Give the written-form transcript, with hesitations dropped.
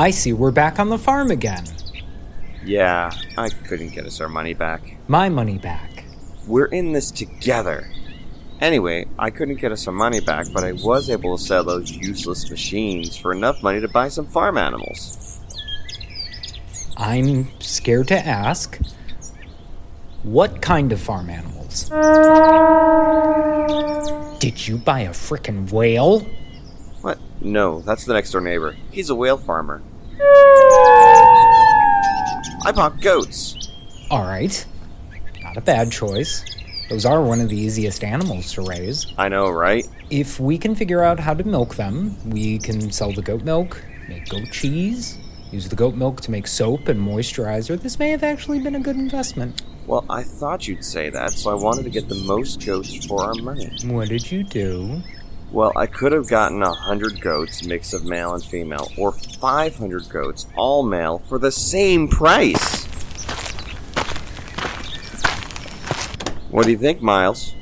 I see we're back on the farm again. Yeah, I couldn't get us our money back. My money back. We're in this together. Anyway, I couldn't get us our money back, but I was able to sell those useless machines for enough money to buy some farm animals. I'm scared to ask. What kind of farm animals? Did you buy a frickin' whale? What? No, that's the next door neighbor. He's a whale farmer. I bought goats. All right. Not a bad choice. Those are one of the easiest animals to raise. I know, right? If we can figure out how to milk them, we can sell the goat milk, make goat cheese, use the goat milk to make soap and moisturizer. This may have actually been a good investment. Well, I thought you'd say that, so I wanted to get the most goats for our money. What did you do? Well, I could have gotten 100 goats, mix of male and female, or 500 goats, all male, for the same price. What do you think, Miles?